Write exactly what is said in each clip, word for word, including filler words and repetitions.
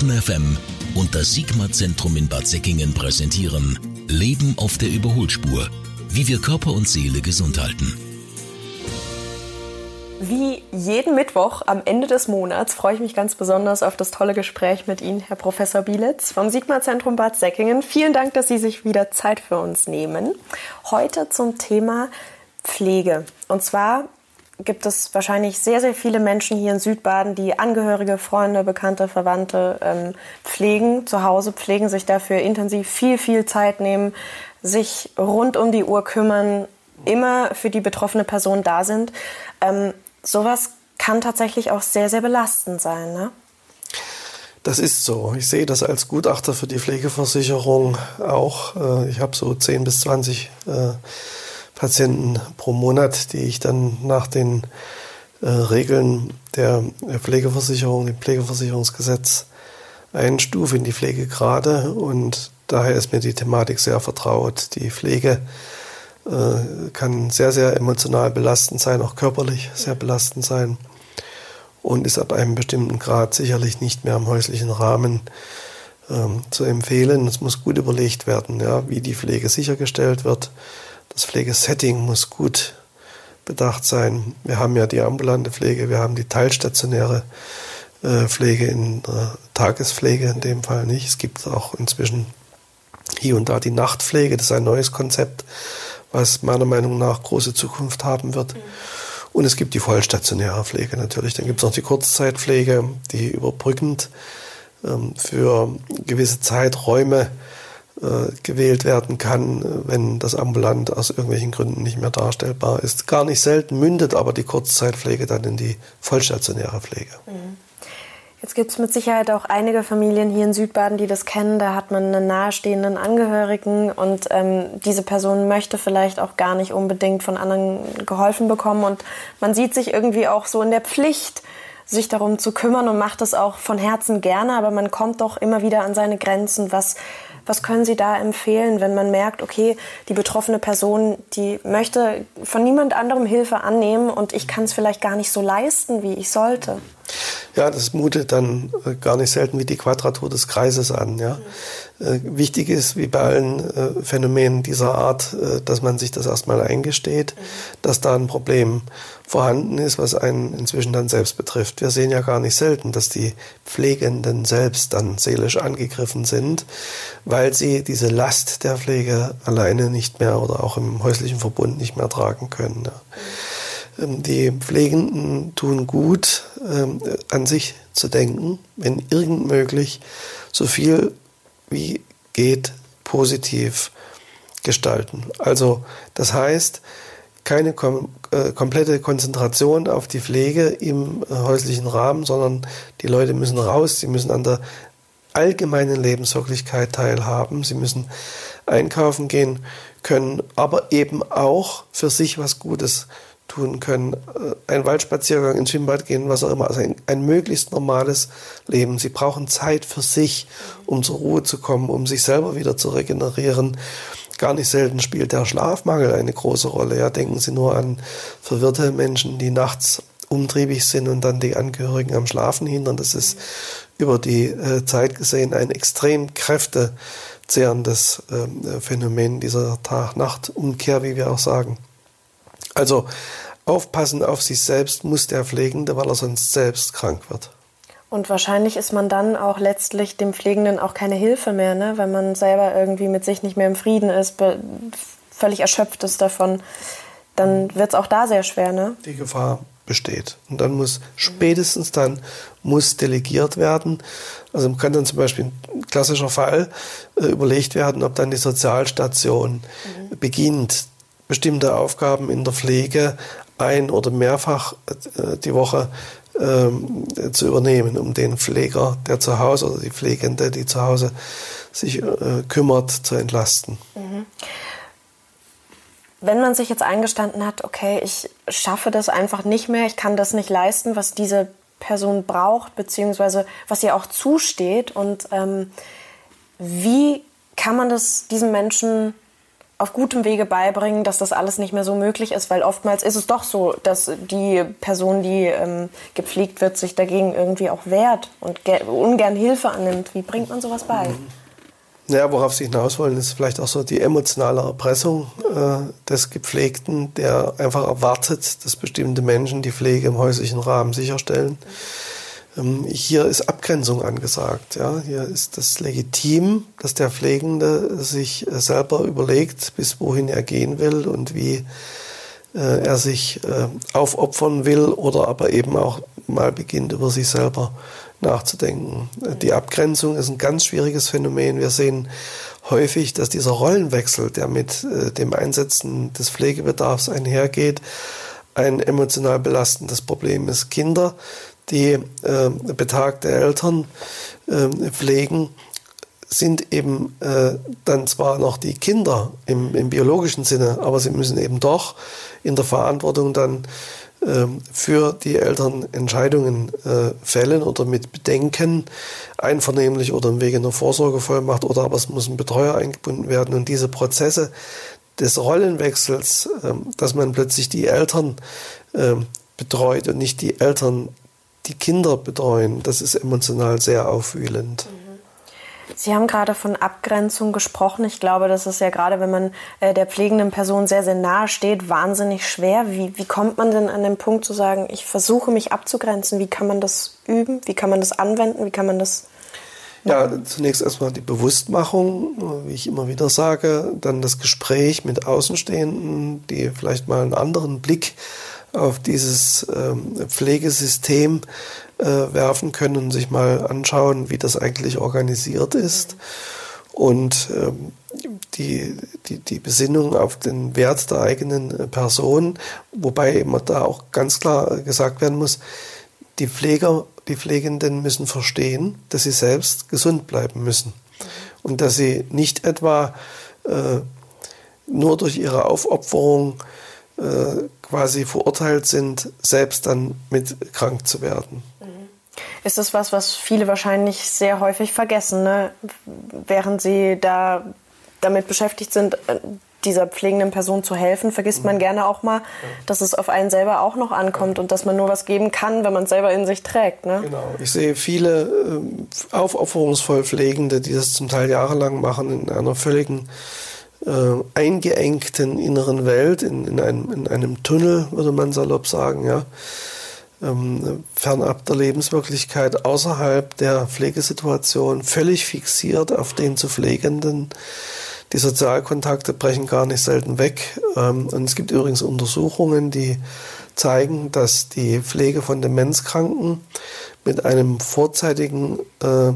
Baden-F M und das Sigma-Zentrum in Bad Säckingen präsentieren Leben auf der Überholspur, wie wir Körper und Seele gesund halten. Wie jeden Mittwoch am Ende des Monats freue ich mich ganz besonders auf das tolle Gespräch mit Ihnen, Herr Professor Bielitz vom Sigma-Zentrum Bad Säckingen. Vielen Dank, dass Sie sich wieder Zeit für uns nehmen. Heute zum Thema Pflege. Und zwar gibt es wahrscheinlich sehr, sehr viele Menschen hier in Südbaden, die Angehörige, Freunde, Bekannte, Verwandte ähm, pflegen, zu Hause pflegen, sich dafür intensiv viel, viel Zeit nehmen, sich rund um die Uhr kümmern, immer für die betroffene Person da sind. Ähm, sowas kann tatsächlich auch sehr, sehr belastend sein, ne? Das ist so. Ich sehe das als Gutachter für die Pflegeversicherung auch. Ich habe so zehn bis zwanzig äh, Patienten pro Monat, die ich dann nach den äh, Regeln der Pflegeversicherung, dem Pflegeversicherungsgesetz einstufe in die Pflegegrade. Und daher ist mir die Thematik sehr vertraut. Die Pflege äh, kann sehr, sehr emotional belastend sein, auch körperlich sehr belastend sein und ist ab einem bestimmten Grad sicherlich nicht mehr im häuslichen Rahmen äh, zu empfehlen. Es muss gut überlegt werden, ja, wie die Pflege sichergestellt wird. Das Pflegesetting muss gut bedacht sein. Wir haben ja die ambulante Pflege, wir haben die teilstationäre äh, Pflege in der äh, Tagespflege in dem Fall nicht. Es gibt auch inzwischen hier und da die Nachtpflege. Das ist ein neues Konzept, was meiner Meinung nach große Zukunft haben wird. Mhm. Und es gibt die vollstationäre Pflege natürlich. Dann gibt es noch die Kurzzeitpflege, die überbrückend ähm, für gewisse Zeiträume gewählt werden kann, wenn das ambulant aus irgendwelchen Gründen nicht mehr darstellbar ist. Gar nicht selten mündet aber die Kurzzeitpflege dann in die vollstationäre Pflege. Jetzt gibt es mit Sicherheit auch einige Familien hier in Südbaden, die das kennen. Da hat man einen nahestehenden Angehörigen und ähm, diese Person möchte vielleicht auch gar nicht unbedingt von anderen geholfen bekommen. Und man sieht sich irgendwie auch so in der Pflicht, sich darum zu kümmern und macht das auch von Herzen gerne. Aber man kommt doch immer wieder an seine Grenzen, was Was können Sie da empfehlen, wenn man merkt, okay, die betroffene Person, die möchte von niemand anderem Hilfe annehmen und ich kann es vielleicht gar nicht so leisten, wie ich sollte? Ja, das mutet dann gar nicht selten wie die Quadratur des Kreises an. Ja? Mhm. Äh, wichtig ist, wie bei allen äh, Phänomenen dieser Art, äh, dass man sich das erstmal eingesteht, mhm. dass da ein Problem vorhanden ist, was einen inzwischen dann selbst betrifft. Wir sehen ja gar nicht selten, dass die Pflegenden selbst dann seelisch angegriffen sind, weil sie diese Last der Pflege alleine nicht mehr oder auch im häuslichen Verbund nicht mehr tragen können. Ja. Die Pflegenden tun gut, ähm, an sich zu denken, wenn irgend möglich, so viel wie geht positiv gestalten. Also das heißt, keine kom- äh, komplette Konzentration auf die Pflege im äh, häuslichen Rahmen, sondern die Leute müssen raus, sie müssen an der allgemeinen Lebenswirklichkeit teilhaben, sie müssen einkaufen gehen können, aber eben auch für sich was Gutes tun können, ein Waldspaziergang, ins Schwimmbad gehen, was auch immer. Also ein, ein möglichst normales Leben. Sie brauchen Zeit für sich, um zur Ruhe zu kommen, um sich selber wieder zu regenerieren. Gar nicht selten spielt der Schlafmangel eine große Rolle. Ja, denken Sie nur an verwirrte Menschen, die nachts umtriebig sind und dann die Angehörigen am Schlafen hindern. Das ist über die äh, Zeit gesehen ein extrem kräftezehrendes äh, Phänomen dieser Tag-Nacht-Umkehr, wie wir auch sagen. Also aufpassen auf sich selbst muss der Pflegende, weil er sonst selbst krank wird. Und wahrscheinlich ist man dann auch letztlich dem Pflegenden auch keine Hilfe mehr, ne? Wenn man selber irgendwie mit sich nicht mehr im Frieden ist, be- völlig erschöpft ist davon, dann wird es auch da sehr schwer, ne? Die Gefahr besteht. Und dann muss, spätestens dann muss delegiert werden. Also kann dann zum Beispiel ein klassischer Fall äh, überlegt werden, ob dann die Sozialstation mhm. beginnt, bestimmte Aufgaben in der Pflege ein- oder mehrfach äh, die Woche ähm, zu übernehmen, um den Pfleger, der zu Hause oder die Pflegende, die zu Hause sich äh, kümmert, zu entlasten. Mhm. Wenn man sich jetzt eingestanden hat, okay, ich schaffe das einfach nicht mehr, ich kann das nicht leisten, was diese Person braucht, beziehungsweise was ihr auch zusteht, und ähm, wie kann man das diesen Menschen auf gutem Wege beibringen, dass das alles nicht mehr so möglich ist, weil oftmals ist es doch so, dass die Person, die ähm, gepflegt wird, sich dagegen irgendwie auch wehrt und ge- ungern Hilfe annimmt. Wie bringt man sowas bei? Naja, worauf Sie hinaus wollen, ist vielleicht auch so die emotionale Erpressung äh, des Gepflegten, der einfach erwartet, dass bestimmte Menschen die Pflege im häuslichen Rahmen sicherstellen. Ähm, hier ist Abgrenzung angesagt. Ja? Hier ist das legitim, dass der Pflegende sich selber überlegt, bis wohin er gehen will und wie äh, er sich äh, aufopfern will oder aber eben auch mal beginnt, über sich selber nachzudenken. Die Abgrenzung ist ein ganz schwieriges Phänomen. Wir sehen häufig, dass dieser Rollenwechsel, der mit äh, dem Einsetzen des Pflegebedarfs einhergeht, ein emotional belastendes Problem ist. Kinder, die äh, betagte Eltern äh, pflegen, sind eben äh, dann zwar noch die Kinder im, im biologischen Sinne, aber sie müssen eben doch in der Verantwortung dann äh, für die Eltern Entscheidungen äh, fällen oder mit Bedenken, einvernehmlich oder im Wege einer Vorsorgevollmacht, oder aber es muss ein Betreuer eingebunden werden. Und diese Prozesse des Rollenwechsels, äh, dass man plötzlich die Eltern äh, betreut und nicht die Eltern die Kinder betreuen, das ist emotional sehr aufwühlend. Sie haben gerade von Abgrenzung gesprochen. Ich glaube, das ist ja gerade, wenn man äh, der pflegenden Person sehr, sehr nahe steht, wahnsinnig schwer. Wie, wie kommt man denn an den Punkt zu sagen, ich versuche mich abzugrenzen? Wie kann man das üben? Wie kann man das anwenden? Wie kann man das machen? Ja, zunächst erstmal die Bewusstmachung, wie ich immer wieder sage. Dann das Gespräch mit Außenstehenden, die vielleicht mal einen anderen Blick auf dieses ähm, Pflegesystem äh, werfen können und sich mal anschauen, wie das eigentlich organisiert ist. Und ähm, die, die, die Besinnung auf den Wert der eigenen äh, Person, wobei immer da auch ganz klar gesagt werden muss, die Pfleger, die Pflegenden müssen verstehen, dass sie selbst gesund bleiben müssen. Und dass sie nicht etwa äh, nur durch ihre Aufopferung äh, quasi verurteilt sind, selbst dann mit krank zu werden. Ist das was, was viele wahrscheinlich sehr häufig vergessen, ne? Während sie da damit beschäftigt sind, dieser pflegenden Person zu helfen, vergisst man gerne auch mal, dass es auf einen selber auch noch ankommt und dass man nur was geben kann, wenn man es selber in sich trägt. Ne? Genau. Ich sehe viele äh, aufopferungsvoll Pflegende, die das zum Teil jahrelang machen, in einer völligen Äh, eingeengten inneren Welt, in, in, einem, in einem Tunnel, würde man salopp sagen, ja, ähm, fernab der Lebenswirklichkeit, außerhalb der Pflegesituation, völlig fixiert auf den zu Pflegenden. Die Sozialkontakte brechen gar nicht selten weg. Ähm, und es gibt übrigens Untersuchungen, die zeigen, dass die Pflege von Demenzkranken mit einem vorzeitigen äh,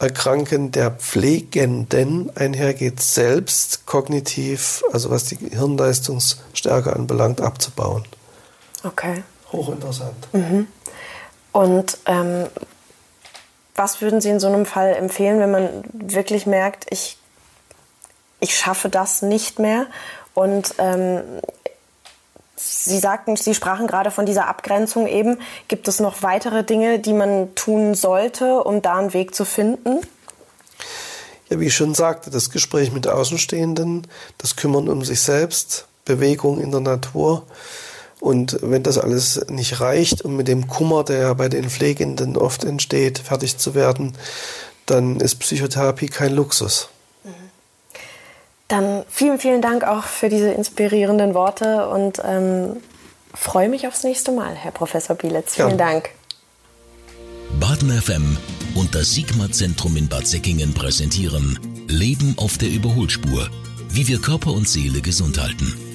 Erkranken der Pflegenden einhergeht, selbst kognitiv, also was die Hirnleistungsstärke anbelangt, abzubauen. Okay. Hochinteressant. Mhm. Und ähm, was würden Sie in so einem Fall empfehlen, wenn man wirklich merkt, ich, ich schaffe das nicht mehr? Und ähm, Sie sagten, Sie sprachen gerade von dieser Abgrenzung eben. Gibt es noch weitere Dinge, die man tun sollte, um da einen Weg zu finden? Ja, wie ich schon sagte, das Gespräch mit Außenstehenden, das Kümmern um sich selbst, Bewegung in der Natur. Und wenn das alles nicht reicht, um mit dem Kummer, der ja bei den Pflegenden oft entsteht, fertig zu werden, dann ist Psychotherapie kein Luxus. Dann vielen, vielen Dank auch für diese inspirierenden Worte und ähm, freue mich aufs nächste Mal, Herr Professor Bielitz. Vielen ja. Dank. Baden F M und das Sigma-Zentrum in Bad Säckingen präsentieren Leben auf der Überholspur, wie wir Körper und Seele gesund halten.